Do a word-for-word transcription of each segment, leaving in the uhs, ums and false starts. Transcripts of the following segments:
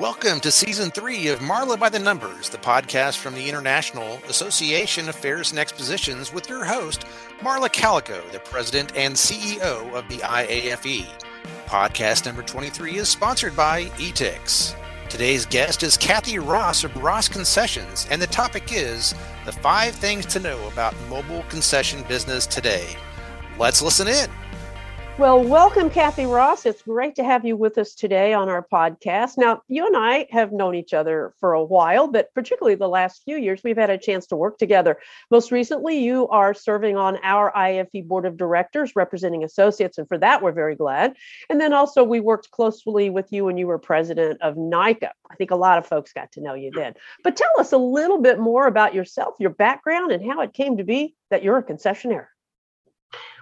Welcome to Season three of Marla by the Numbers, the podcast from the International Association of Fairs and Expositions with your host, Marla Calico, the President and C E O of the I A F E. Podcast number twenty-three is sponsored by Etix. Today's guest is Kathy Ross of Ross Concessions, and the topic is the five things to know about mobile concession business today. Let's listen in. Well, welcome, Kathy Ross. It's great to have you with us today on our podcast. Now, you and I have known each other for a while, but particularly the last few years, we've had a chance to work together. Most recently, you are serving on our I F E Board of Directors representing associates, and for that, we're very glad. And then also, we worked closely with you when you were president of NICA. I think a lot of folks got to know you then. But tell us a little bit more about yourself, your background, and how it came to be that you're a concessionaire.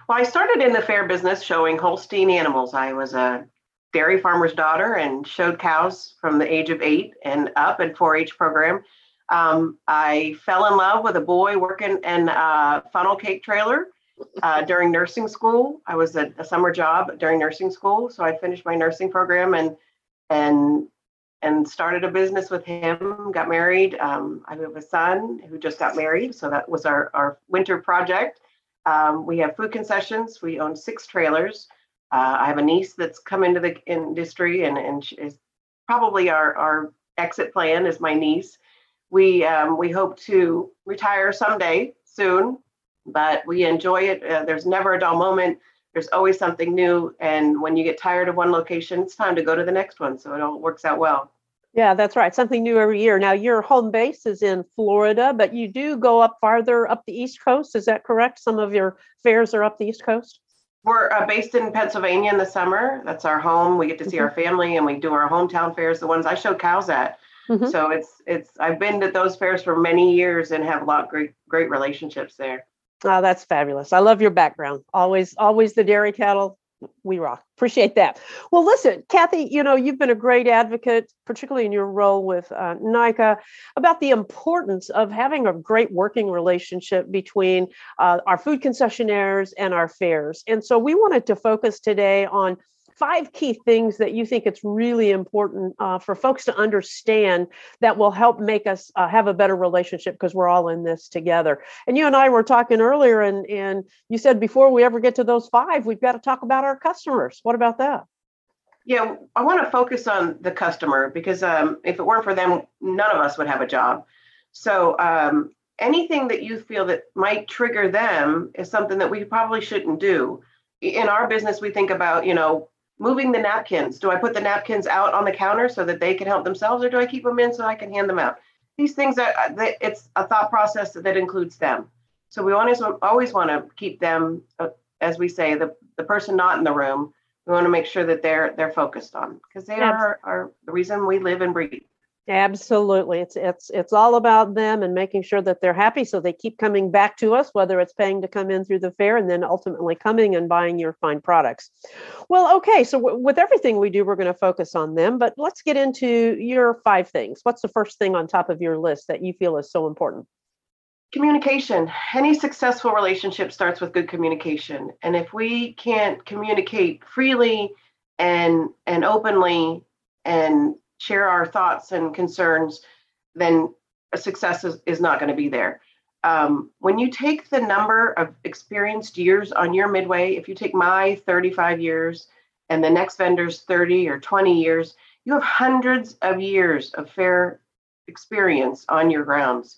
Well, I started in the fair business showing Holstein animals. I was a dairy farmer's daughter and showed cows from the age of eight and up in four H program. Um, I fell in love with a boy working in a funnel cake trailer uh, during nursing school. I was at a summer job during nursing school. So I finished my nursing program and and and started a business with him, got married. Um, I have a son who just got married. So that was our, our winter project. Um, we have food concessions. We own six trailers. Uh, I have a niece that's come into the industry, and, and she is probably our, our exit plan is my niece. We um, we hope to retire someday soon, but we enjoy it. Uh, there's never a dull moment. There's always something new. And when you get tired of one location, it's time to go to the next one. So it all works out well. Yeah, that's right. Something new every year. Now, your home base is in Florida, but you do go up farther up the East Coast. Is that correct? Some of your fairs are up the East Coast? We're uh, based in Pennsylvania in the summer. That's our home. We get to see mm-hmm. our family, and we do our hometown fairs, the ones I show cows at. Mm-hmm. So it's it's. I've been to those fairs for many years and have a lot of great, great relationships there. Oh, that's fabulous. I love your background. Always, always the dairy cattle. We rock. Appreciate that. Well, listen, Kathy, you know, you've been a great advocate, particularly in your role with uh, NICA, about the importance of having a great working relationship between uh, our food concessionaires and our fairs. And so we wanted to focus today on five key things that you think it's really important uh, for folks to understand that will help make us uh, have a better relationship, because we're all in this together. And you and I were talking earlier, and, and you said before we ever get to those five, we've got to talk about our customers. What about that? Yeah, I want to focus on the customer, because um, if it weren't for them, none of us would have a job. So um, anything that you feel that might trigger them is something that we probably shouldn't do. In our business, we think about, you know, moving the napkins. Do I put the napkins out on the counter so that they can help themselves, or do I keep them in so I can hand them out? These things are, it's a thought process that includes them. So we always, always want to keep them, as we say, the, the person not in the room. We want to make sure that they're they're focused on, because they are, are the reason we live and breathe. Absolutely. It's it's it's all about them and making sure that they're happy, so they keep coming back to us, whether it's paying to come in through the fair and then ultimately coming and buying your fine products. Well, okay. So w- with everything we do, we're going to focus on them, but let's get into your five things. What's the first thing on top of your list that you feel is so important? Communication. Any successful relationship starts with good communication. And if we can't communicate freely and and openly and share our thoughts and concerns, then success is, is not going to be there. Um, when you take the number of experienced years on your midway, if you take my thirty-five years and the next vendor's thirty or twenty years, you have hundreds of years of fair experience on your grounds,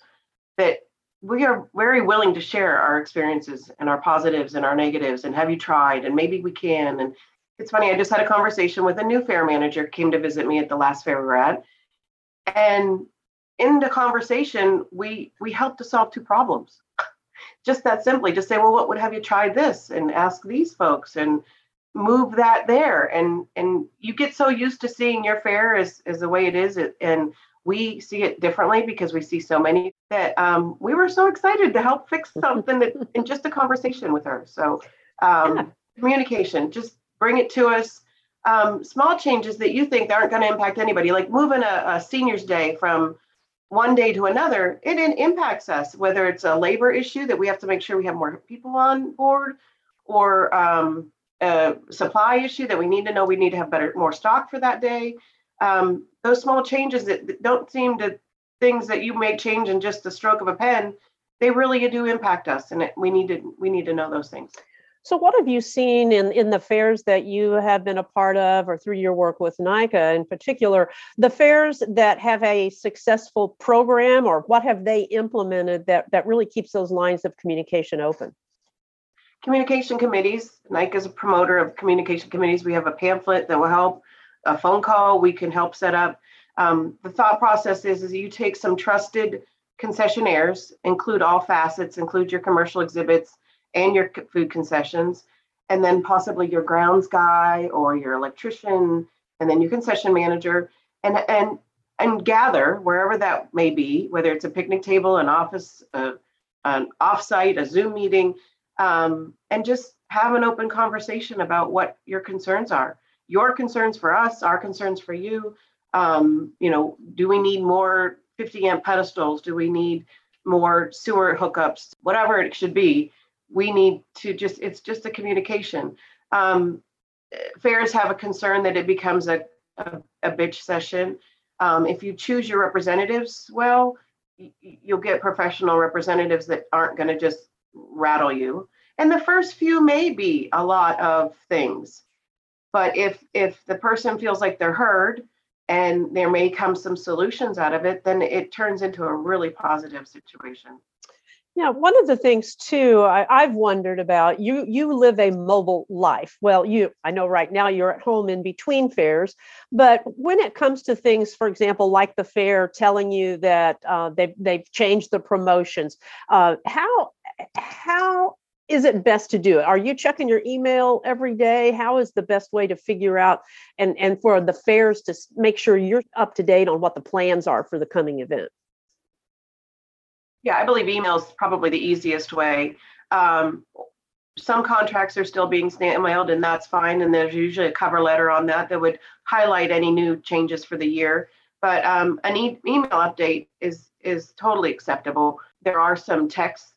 that we are very willing to share our experiences and our positives and our negatives, and have you tried, and maybe we can. And it's funny, I just had a conversation with a new fair manager, came to visit me at the last fair we were at. And in the conversation, we we helped to solve two problems. Just that simply, just say, well, what would have you tried this? And ask these folks and move that there. And and you get so used to seeing your fair as, as the way it is. And we see it differently because we see so many, that um, we were so excited to help fix something that in just a conversation with her. So um, yeah. Communication, just bring it to us. Um, small changes that you think aren't going to impact anybody, like moving a, a senior's day from one day to another, it, it impacts us, whether it's a labor issue that we have to make sure we have more people on board, or um, a supply issue that we need to know we need to have better, more stock for that day. um, those small changes that, that don't seem to things that you may change in just the stroke of a pen, they really do impact us, and it, we need to we need to know those things. So what have you seen in, in the fairs that you have been a part of, or through your work with NICA in particular, the fairs that have a successful program, or what have they implemented that, that really keeps those lines of communication open? Communication committees. NICA is a promoter of communication committees. We have a pamphlet that will help, a phone call we can help set up. Um, the thought process is, is you take some trusted concessionaires, include all facets, include your commercial exhibits, and your food concessions, and then possibly your grounds guy or your electrician, and then your concession manager, and and and gather wherever that may be, whether it's a picnic table, an office, uh, an offsite, a Zoom meeting, um, and just have an open conversation about what your concerns are. Your concerns for us, our concerns for you. Um, you know, do we need more fifty amp pedestals? Do we need more sewer hookups? Whatever it should be. We need to just, it's just a communication. Um, fairs have a concern that it becomes a, a, a bitch session. Um, if you choose your representatives well, y- you'll get professional representatives that aren't going to just rattle you. And the first few may be a lot of things. But if if the person feels like they're heard and there may come some solutions out of it, then it turns into a really positive situation. Yeah, one of the things too I, I've wondered about, you you live a mobile life. Well, you I know right now you're at home in between fairs, but when it comes to things, for example, like the fair telling you that uh, they've they've changed the promotions, uh, how how is it best to do it? Are you checking your email every day? How is the best way to figure out and and for the fairs to make sure you're up to date on what the plans are for the coming event? Yeah, I believe email is probably the easiest way. Um, some contracts are still being snail mailed, and that's fine. And there's usually a cover letter on that that would highlight any new changes for the year. But um, an e- email update is is totally acceptable. There are some text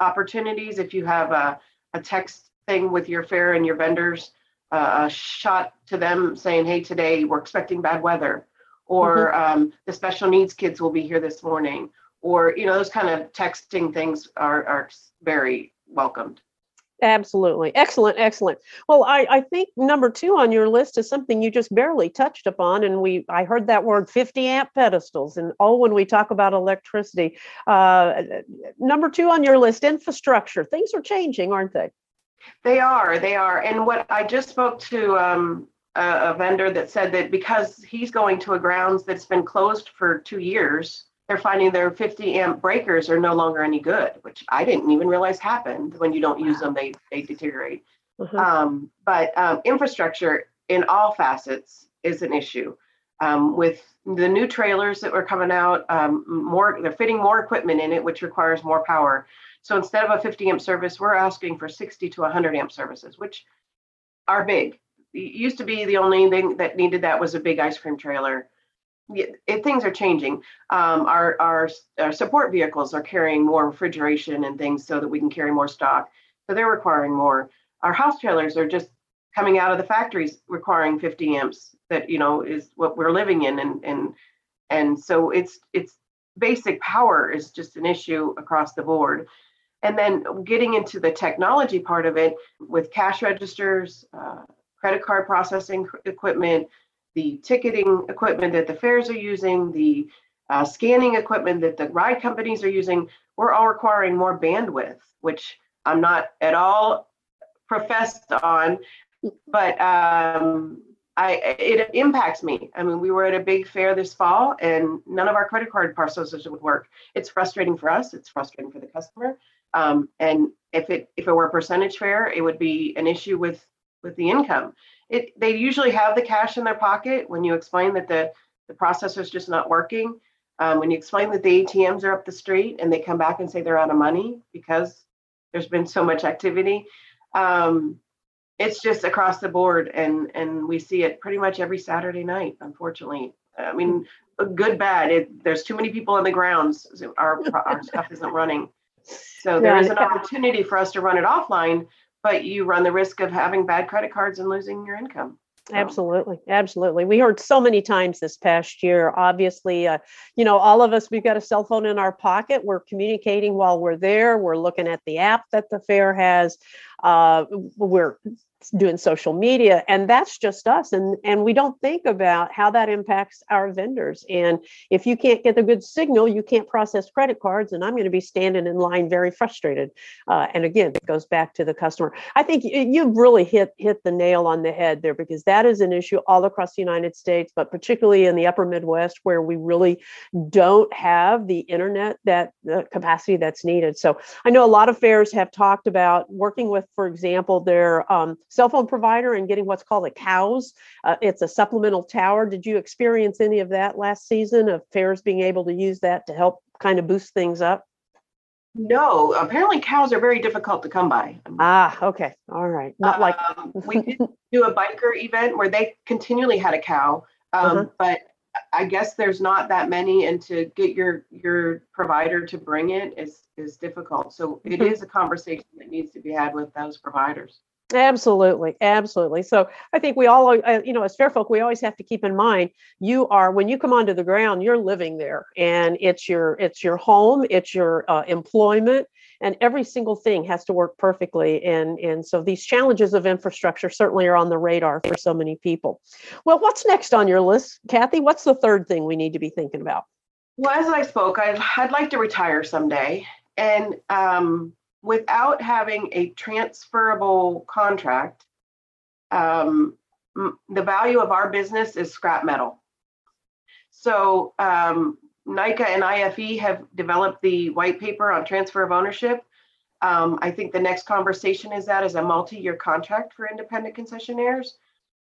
opportunities. If you have a, a text thing with your fair and your vendors, uh, a shot to them saying, hey, today we're expecting bad weather, or mm-hmm. um, the special needs kids will be here this morning. Or, you know, those kind of texting things are, are very welcomed. Absolutely. Excellent. Excellent. Well, I, I think number two on your list is something you just barely touched upon. And we I heard that word fifty amp pedestals. And oh, when we talk about electricity, uh, number two on your list, infrastructure. Things are changing, aren't they? They are. They are. And what I just spoke to um, a, a vendor that said that because he's going to a grounds that's been closed for two years, they're finding their fifty amp breakers are no longer any good, which I didn't even realize happened. When you don't use them, they, they deteriorate. Mm-hmm. Um, but um, infrastructure in all facets is an issue. Um, with the new trailers that were coming out, um, more they're fitting more equipment in it, which requires more power. So instead of a fifty amp service, we're asking for sixty to one hundred amp services, which are big. It used to be the only thing that needed that was a big ice cream trailer. It, it, things are changing. Um, our, our our support vehicles are carrying more refrigeration and things so that we can carry more stock. So they're requiring more. Our house trailers are just coming out of the factories requiring fifty amps. That, you know, is what we're living in, and and and so it's it's basic power is just an issue across the board. And then getting into the technology part of it with cash registers, uh, credit card processing equipment, the ticketing equipment that the fairs are using, the uh, scanning equipment that the ride companies are using, we're all requiring more bandwidth, which I'm not at all professed on, but um, I it impacts me. I mean, we were at a big fair this fall and none of our credit card processors would work. It's frustrating for us, it's frustrating for the customer. Um, and if it if it were a percentage fair, it would be an issue with with the income. It, they usually have the cash in their pocket. When you explain that the, the processor is just not working, um, when you explain that the A T Ms are up the street and they come back and say they're out of money because there's been so much activity, um, it's just across the board. And, and we see it pretty much every Saturday night, unfortunately. I mean, good, bad. It, there's too many people on the grounds. So our, our stuff isn't running. So there is an opportunity for us to run it offline, but you run the risk of having bad credit cards and losing your income. So. Absolutely. Absolutely. We heard so many times this past year, obviously, uh, you know, all of us, we've got a cell phone in our pocket. We're communicating while we're there. We're looking at the app that the fair has. Uh, we're doing social media, and that's just us. And, and we don't think about how that impacts our vendors. And if you can't get a good signal, you can't process credit cards. And I'm going to be standing in line very frustrated. Uh, and again, it goes back to the customer. I think you've really hit, hit the nail on the head there, because that is an issue all across the United States, but particularly in the upper Midwest, where we really don't have the internet, that uh, capacity that's needed. So I know a lot of fairs have talked about working with, for example, their um, cell phone provider and getting what's called a C O W S. Uh, it's a supplemental tower. Did you experience any of that last season, of fairs being able to use that to help kind of boost things up? No, apparently C O W S are very difficult to come by. Ah, okay. All right. Not like um, we did do a biker event where they continually had a cow, um, uh-huh. but I guess there's not that many, and to get your your provider to bring it is is difficult. So it is a conversation that needs to be had with those providers. Absolutely. Absolutely. So I think we all, uh, you know, as fair folk, we always have to keep in mind, you are, when you come onto the ground, you're living there, and it's your, it's your home, it's your uh, employment, and every single thing has to work perfectly. And, and so these challenges of infrastructure certainly are on the radar for so many people. Well, what's next on your list, Kathy? What's the third thing we need to be thinking about? Well, as I spoke, I'd, I'd like to retire someday. And, um, without having a transferable contract, um, m- the value of our business is scrap metal. So um, NICA and I F E have developed the white paper on transfer of ownership. Um, I think the next conversation is that is a multi-year contract for independent concessionaires.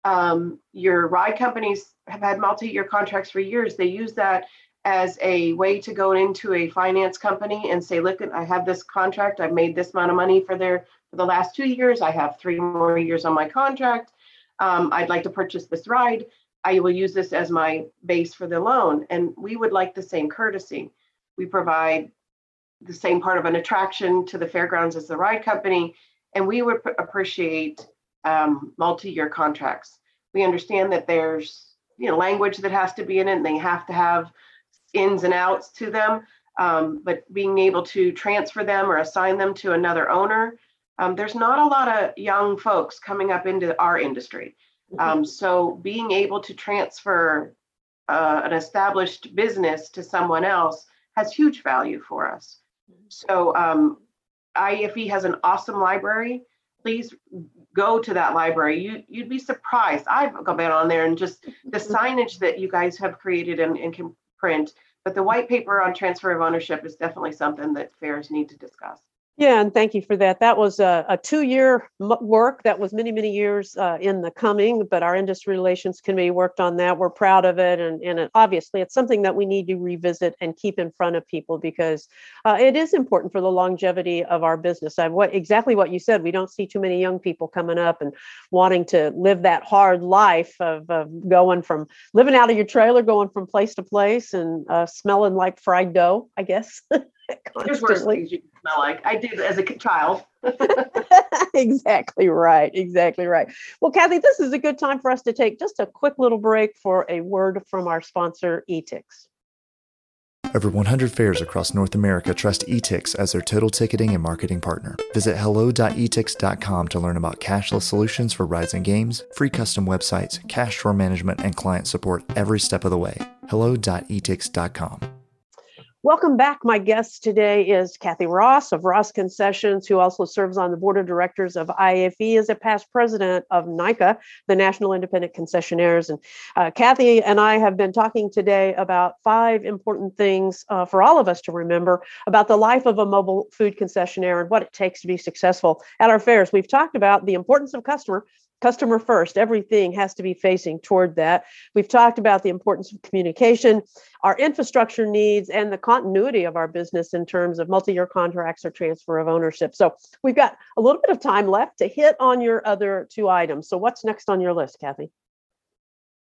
Um, your ride companies have had multi-year contracts for years. They use that as a way to go into a finance company and say, look, I have this contract. I've made this amount of money for their for the last two years. I have three more years on my contract. Um, I'd like to purchase this ride. I will use this as my base for the loan. And we would like the same courtesy. We provide the same part of an attraction to the fairgrounds as the ride company, and we would p- appreciate um, multi-year contracts. We understand that there's you know language that has to be in it, and they have to have ins and outs to them, um, but being able to transfer them or assign them to another owner. Um, there's not a lot of young folks coming up into our industry. Um, mm-hmm. So being able to transfer uh, an established business to someone else has huge value for us. So um, I F E has an awesome library. Please go to that library. You, you'd be surprised. I've been on there, and just the signage that you guys have created and, and can print, but the white paper on transfer of ownership is definitely something that fairs need to discuss. Yeah, and thank you for that. That was a, a two-year work that was many, many years uh, in the coming, but our Industry Relations Committee worked on that. We're proud of it, and, and it, obviously it's something that we need to revisit and keep in front of people, because uh, it is important for the longevity of our business. I, what exactly what you said, we don't see too many young people coming up and wanting to live that hard life of, of going from living out of your trailer, going from place to place, and uh, smelling like fried dough, I guess. There's worse things you can smell like. I did as a child. Exactly right. Exactly right. Well, Kathy, this is a good time for us to take just a quick little break for a word from our sponsor, Etix. Over one hundred fairs across North America trust Etix as their total ticketing and marketing partner. Visit hello dot etix dot com to learn about cashless solutions for rides and games, free custom websites, cash store management, and client support every step of the way. hello dot etix dot com. Welcome back. My guest today is Kathy Ross of Ross Concessions, who also serves on the board of directors of I F E, as a past president of NICA, the National Independent Concessionaires. And uh, Kathy and I have been talking today about five important things uh, for all of us to remember about the life of a mobile food concessionaire and what it takes to be successful at our fairs. We've talked about the importance of customer. Customer first, everything has to be facing toward that. We've talked about the importance of communication, our infrastructure needs, and the continuity of our business in terms of multi-year contracts or transfer of ownership. So we've got a little bit of time left to hit on your other two items. So what's next on your list, Kathy?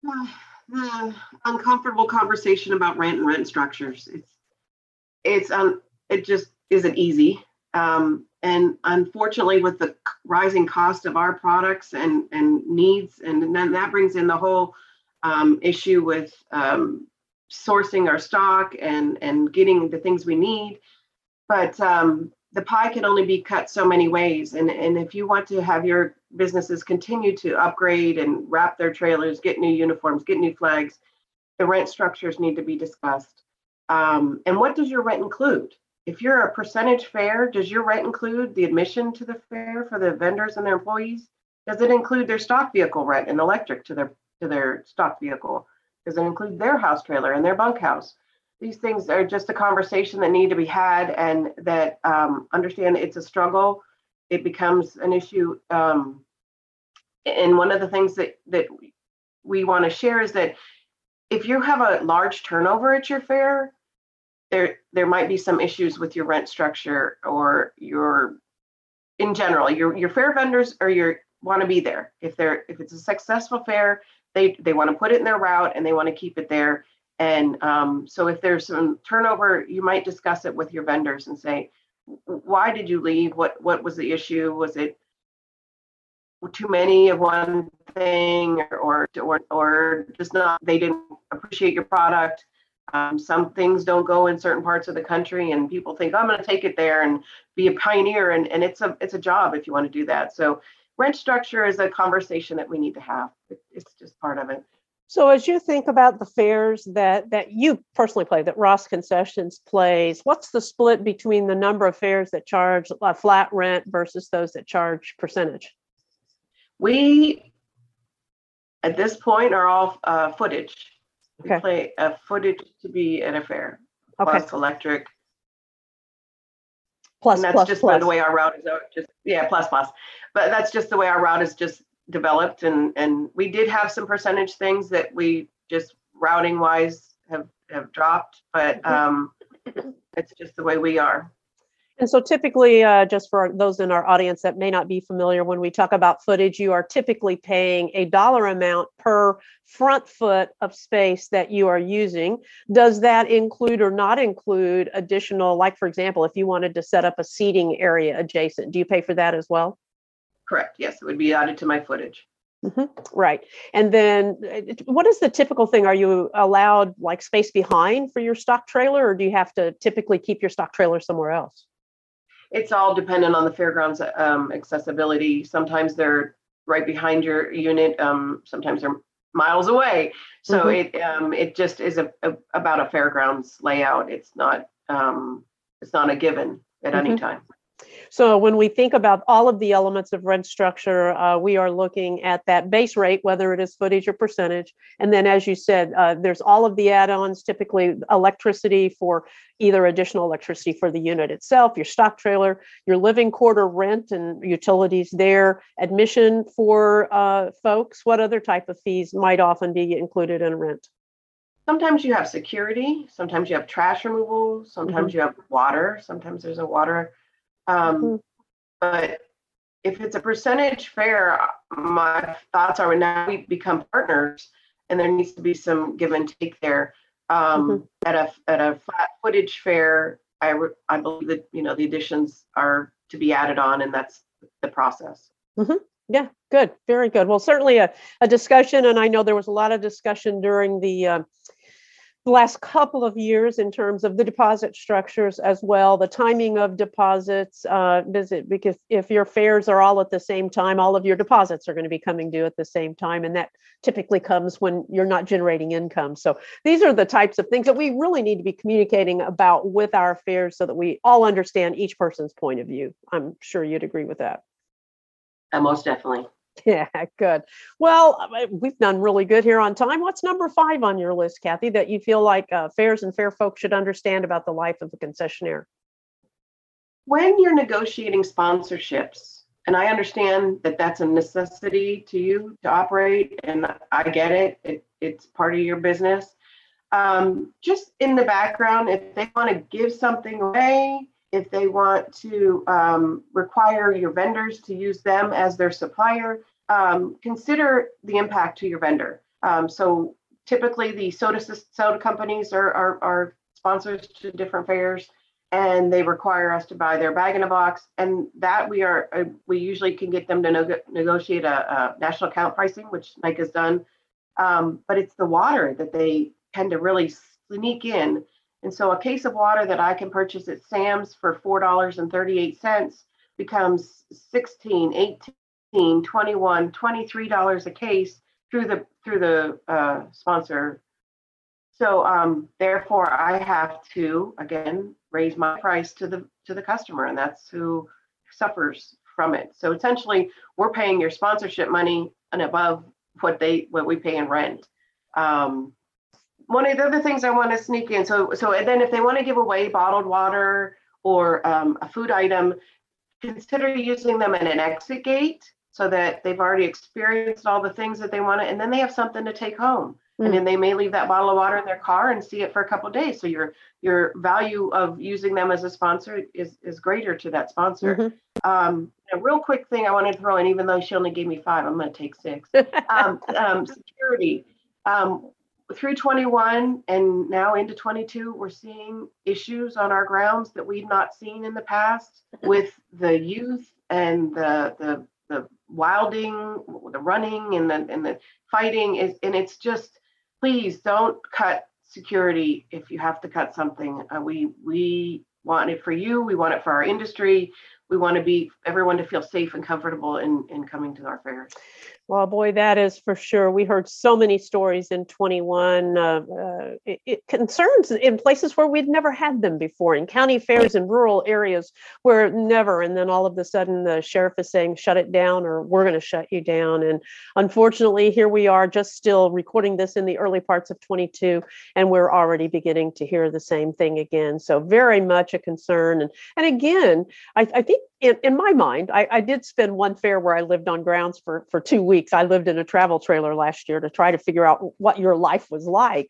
Uh, the uncomfortable conversation about rent and rent structures. It's, it's um, it just isn't easy. Um, And unfortunately, with the rising cost of our products and, and needs, and then that brings in the whole um, issue with um, sourcing our stock and, and getting the things we need. But um, the pie can only be cut so many ways. And, and if you want to have your businesses continue to upgrade and wrap their trailers, get new uniforms, get new flags, the rent structures need to be discussed. Um, and what does your rent include? If you're a percentage fair, does your rent include the admission to the fair for the vendors and their employees? Does it include their stock vehicle rent and electric to their to their stock vehicle? Does it include their house trailer and their bunkhouse? These things are just a conversation that need to be had, and that um, understand it's a struggle. It becomes an issue. Um, and one of the things that, that we want to share is that if you have a large turnover at your fair, There, there might be some issues with your rent structure or your, in general, your, your fair vendors or your want to be there. If they're, if it's a successful fair, they, they want to put it in their route and they want to keep it there. And um, so if there's some turnover, you might discuss it with your vendors and say, why did you leave? What, what was the issue? Was it too many of one thing, or, or, or just not, they didn't appreciate your product? Um, some things don't go in certain parts of the country, and people think, oh, I'm going to take it there and be a pioneer. And, and it's a it's a job if you want to do that. So rent structure is a conversation that we need to have. It's just part of it. So as you think about the fairs that that you personally play, that Ross Concessions plays, what's the split between the number of fairs that charge a flat rent versus those that charge percentage? We, at this point, are all uh, footage. Okay. We play a footage to be at a fair, okay. plus electric. Plus, and that's plus, just plus. By the way our route is just yeah plus plus, but that's just the way our route is just developed, and and we did have some percentage things that we just routing wise have have dropped, but um, it's just the way we are. And so typically, uh, just for those in our audience that may not be familiar, when we talk about footage, you are typically paying a dollar amount per front foot of space that you are using. Does that include or not include additional, like, for example, if you wanted to set up a seating area adjacent, do you pay for that as well? Correct. Yes, it would be added to my footage. Mm-hmm. Right. And then what is the typical thing? Are you allowed like space behind for your stock trailer, or do you have to typically keep your stock trailer somewhere else? It's all dependent on the fairgrounds um, accessibility. Sometimes they're right behind your unit. Um, sometimes they're miles away. So mm-hmm. it um, it just is a, a, about a fairgrounds layout. It's not um, it's not a given at mm-hmm. any time. So when we think about all of the elements of rent structure, uh, we are looking at that base rate, whether it is footage or percentage. And then, as you said, uh, there's all of the add-ons, typically electricity for either additional electricity for the unit itself, your stock trailer, your living quarter rent and utilities there, admission for uh, folks. What other type of fees might often be included in rent? Sometimes you have security. Sometimes you have trash removal. Sometimes mm-hmm. you have water. Sometimes there's a water Um, mm-hmm. but if it's a percentage fair, my thoughts are now we become partners, and there needs to be some give and take there. Um, mm-hmm. At a at a flat footage fair, I re, I believe that you know the additions are to be added on, and that's the process. Mm-hmm. Yeah, good, very good. Well, certainly a a discussion, and I know there was a lot of discussion during the. Uh, The last couple of years in terms of the deposit structures as well, the timing of deposits, uh, visit, because if your fares are all at the same time, all of your deposits are going to be coming due at the same time. And that typically comes when you're not generating income. So these are the types of things that we really need to be communicating about with our fares so that we all understand each person's point of view. I'm sure you'd agree with that. Uh, most definitely. Yeah, good. Well, we've done really good here on time. What's number five on your list, Kathy, that you feel like uh, fairs and fair folk should understand about the life of a concessionaire? When you're negotiating sponsorships, and I understand that that's a necessity to you to operate, and I get it, it it's part of your business. Um, just in the background, if they want to give something away, if they want to um, require your vendors to use them as their supplier, um, consider the impact to your vendor. Um, so typically the soda, soda companies are, are, are sponsors to different fairs, and they require us to buy their bag in a box, and that we are uh, we usually can get them to no- negotiate a, a national account pricing, which NICA's done. Um, but it's the water that they tend to really sneak in. And so a case of water that I can purchase at Sam's for four dollars and thirty-eight cents becomes sixteen, eighteen, twenty-one, twenty-three dollars a case through the through the uh, sponsor. So um, therefore, I have to, again, raise my price to the to the customer, and that's who suffers from it. So essentially, we're paying your sponsorship money and above what they what we pay in rent. Um, one of the other things I want to sneak in, so so and then if they want to give away bottled water or um, a food item, consider using them in an exit gate so that they've already experienced all the things that they want to, and then they have something to take home. Mm-hmm. And then they may leave that bottle of water in their car and see it for a couple of days. So your your value of using them as a sponsor is, is greater to that sponsor. Mm-hmm. Um, a real quick thing I wanted to throw in, even though she only gave me five, I'm going to take six. um, um, security. Um, through twenty-one and now into twenty-two, we're seeing issues on our grounds that we've not seen in the past with the youth and the the the wilding, the running and the and the fighting is, and it's just, please don't cut security if you have to cut something. Uh, we we want it for you. We want it for our industry. We want to be everyone to feel safe and comfortable in, in coming to our fair. Well, boy, that is for sure. We heard so many stories in twenty-one. Uh, uh, it, it concerns in places where we'd never had them before, in county fairs and rural areas where never. And then all of a sudden the sheriff is saying, shut it down or we're going to shut you down. And unfortunately, here we are just still recording this in the early parts of twenty-two. And we're already beginning to hear the same thing again. So very much a concern. And, and again, I, I think in, in my mind, I, I did spend one fair where I lived on grounds for, for two weeks. Weeks. I lived in a travel trailer last year to try to figure out what your life was like.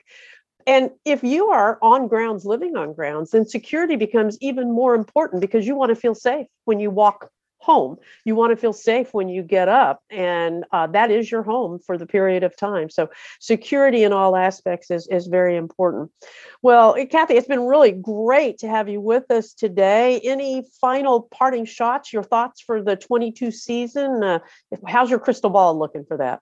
And if you are on grounds, living on grounds, then security becomes even more important because you want to feel safe when you walk home. You want to feel safe when you get up, and uh, that is your home for the period of time. So security in all aspects is, is very important. Well, Kathy, it's been really great to have you with us today. Any final parting shots, your thoughts for the twenty-two season? Uh, how's your crystal ball looking for that?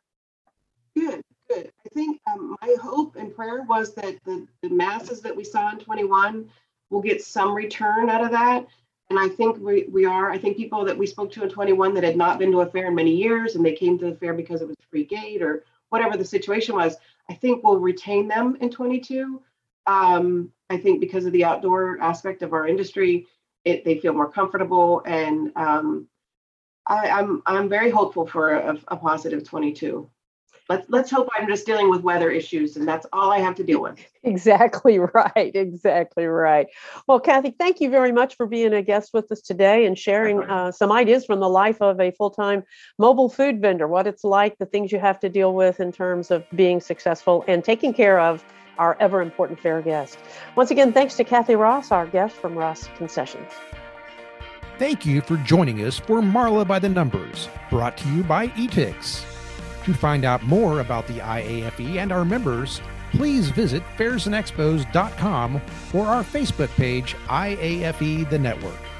Good, good. I think um, my hope and prayer was that the, the masses that we saw in twenty-one will get some return out of that. And I think we, we are, I think people that we spoke to in twenty-one that had not been to a fair in many years and they came to the fair because it was free gate or whatever the situation was, I think we'll retain them in twenty-two. Um, I think because of the outdoor aspect of our industry, it, they feel more comfortable. And um, I, I'm I'm very hopeful for a, a positive twenty-two. Let's let's hope I'm just dealing with weather issues and that's all I have to deal with. Exactly right. Exactly right. Well, Kathy, thank you very much for being a guest with us today and sharing uh, some ideas from the life of a full-time mobile food vendor, what it's like, the things you have to deal with in terms of being successful and taking care of our ever important fair guest. Once again, thanks to Kathy Ross, our guest from Ross Concessions. Thank you for joining us for Marla by the Numbers, brought to you by Etix. To find out more about the I A F E and our members, please visit fairs and expos dot com or our Facebook page, I A F E The Network.